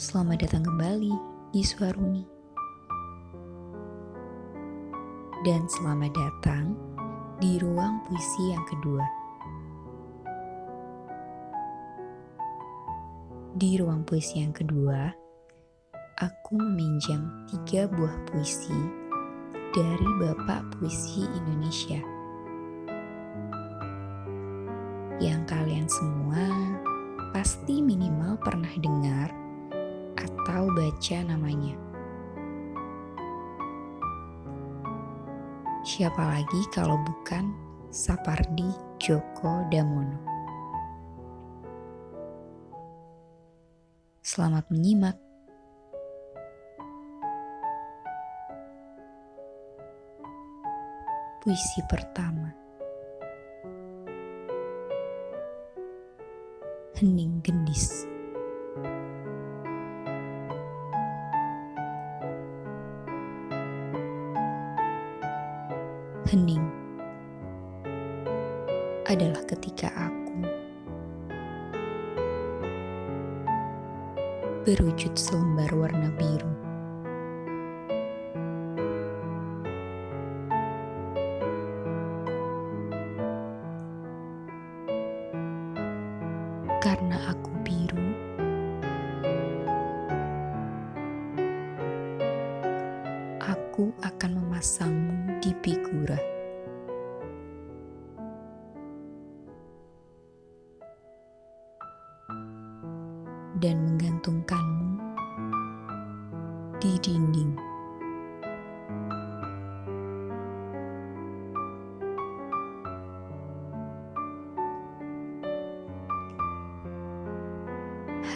Selamat datang kembali di Suaruni. Dan selamat datang di Ruang Puisi yang kedua. Di Ruang Puisi yang kedua, aku meminjam 3 buah puisi dari Bapak Puisi Indonesia. Yang kalian semua pasti minimal pernah dengar atau baca namanya. Siapa lagi kalau bukan Sapardi Djoko Damono. Selamat menyimak. Puisi pertama. Hening gendis. Hening adalah ketika aku berwujud selembar warna biru, karena aku biru aku akan memasangmu di figura. Dan menggantungkanmu di dinding.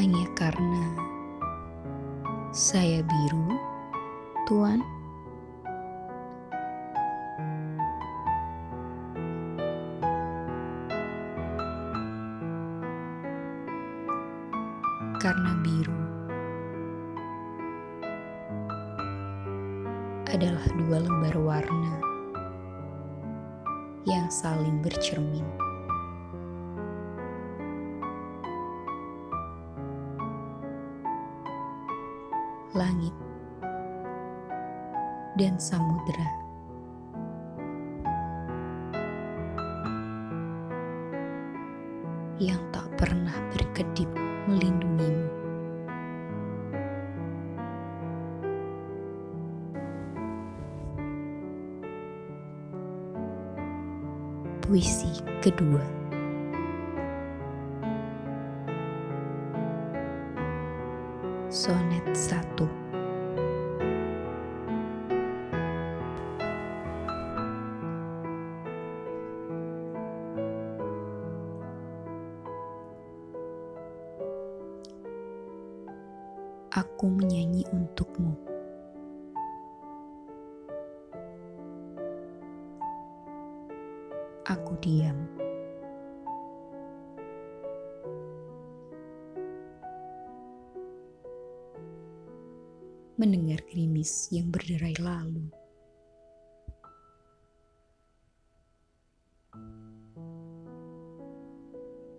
Hanya karena saya biru, Tuan. Karena biru adalah 2 lembar warna yang saling bercermin. Langit dan samudera. Yang tak pernah berkedip melindungimu. Puisi kedua. Sonet 1. Aku menyanyi untukmu. Aku diam. Mendengar gerimis yang berderai lalu.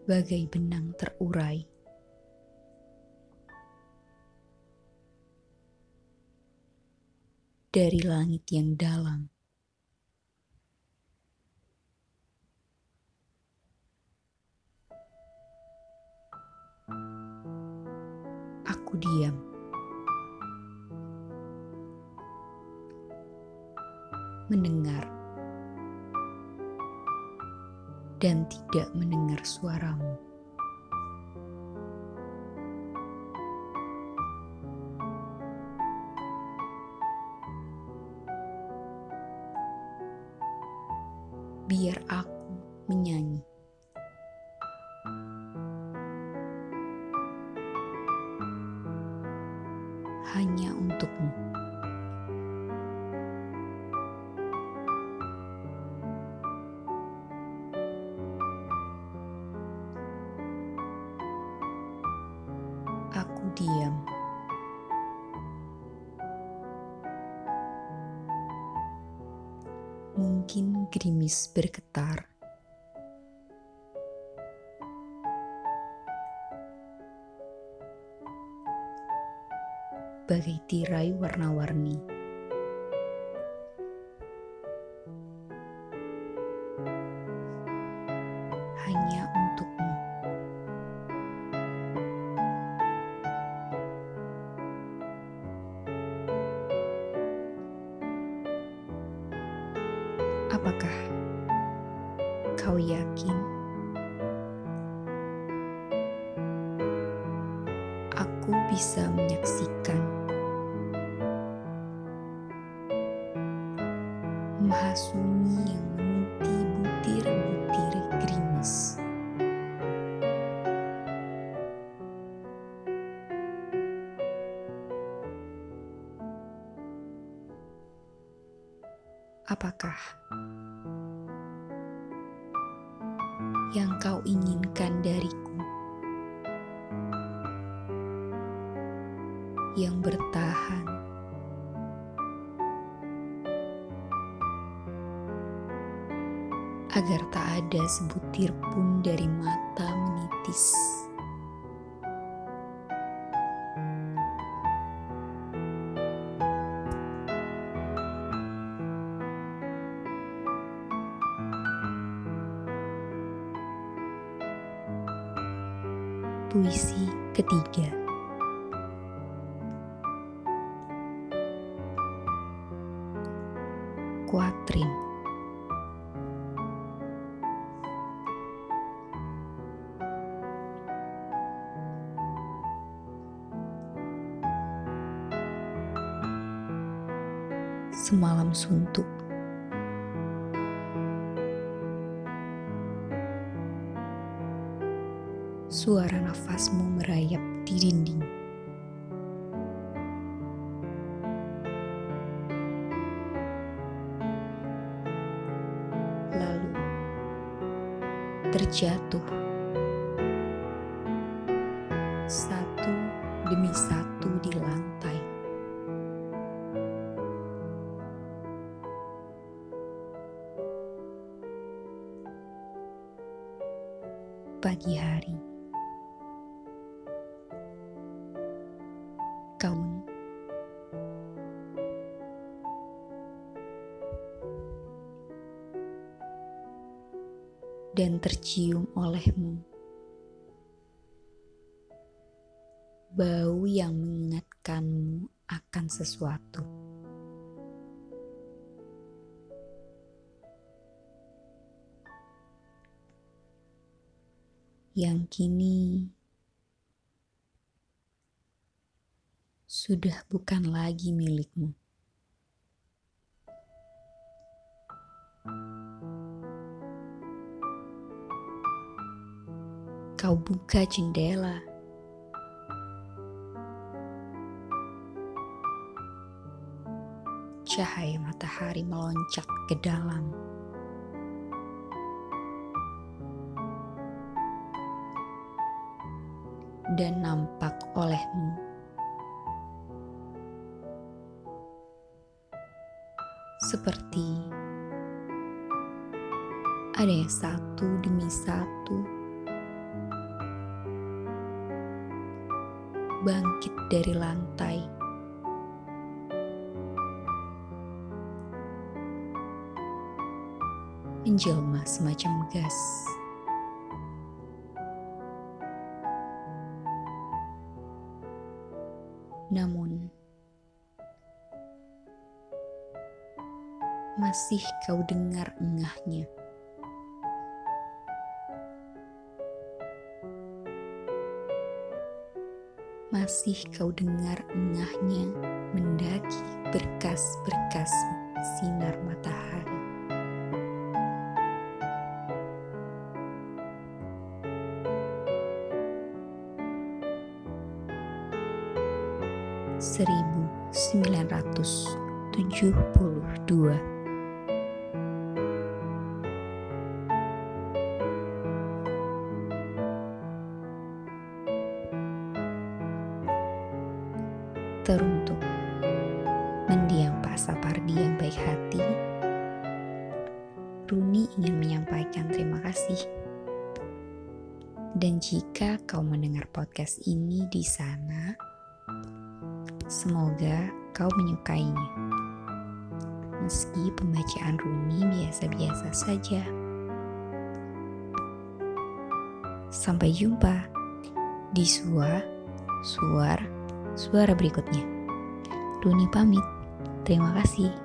Bagai benang terurai. Dari langit yang dalam. Aku diam. Mendengar. Dan tidak mendengar suaramu. Biar aku menyanyi. Hanya untukmu. Aku diam. Mungkin gerimis bergetar. bagai tirai warna-warni. Hanya untukmu. Apakah kau yakin aku bisa menyaksikan maha sunyi yang meniti butir-butir gerimis? Apakah yang kau inginkan dariku, yang bertahan agar tak ada sebutir pun dari mata menitis? Puisi ketiga. Kuatrin. Semalam suntuk, suara nafasmu merayap di dinding. Lalu terjatuh satu demi satu di lantai. Pagi hari. Dan tercium olehmu bau yang mengingatkanmu akan sesuatu. Yang kini sudah bukan lagi milikmu. Kau buka jendela, cahaya matahari meloncat ke dalam. Dan nampak olehmu seperti ada yang satu demi satu bangkit dari lantai, menjelma semacam gas. Namun masih kau dengar engahnya. Masih kau dengar engahnya mendaki berkas-berkas sinar matahari. (1972) Teruntuk mendiang Pak Sapardi yang baik hati, Runi ingin menyampaikan terima kasih. Dan jika kau mendengar podcast ini di sana, Semoga kau menyukainya. Meski pembacaan Rumi biasa-biasa saja. Sampai jumpa di suara berikutnya. Rumi pamit. Terima kasih.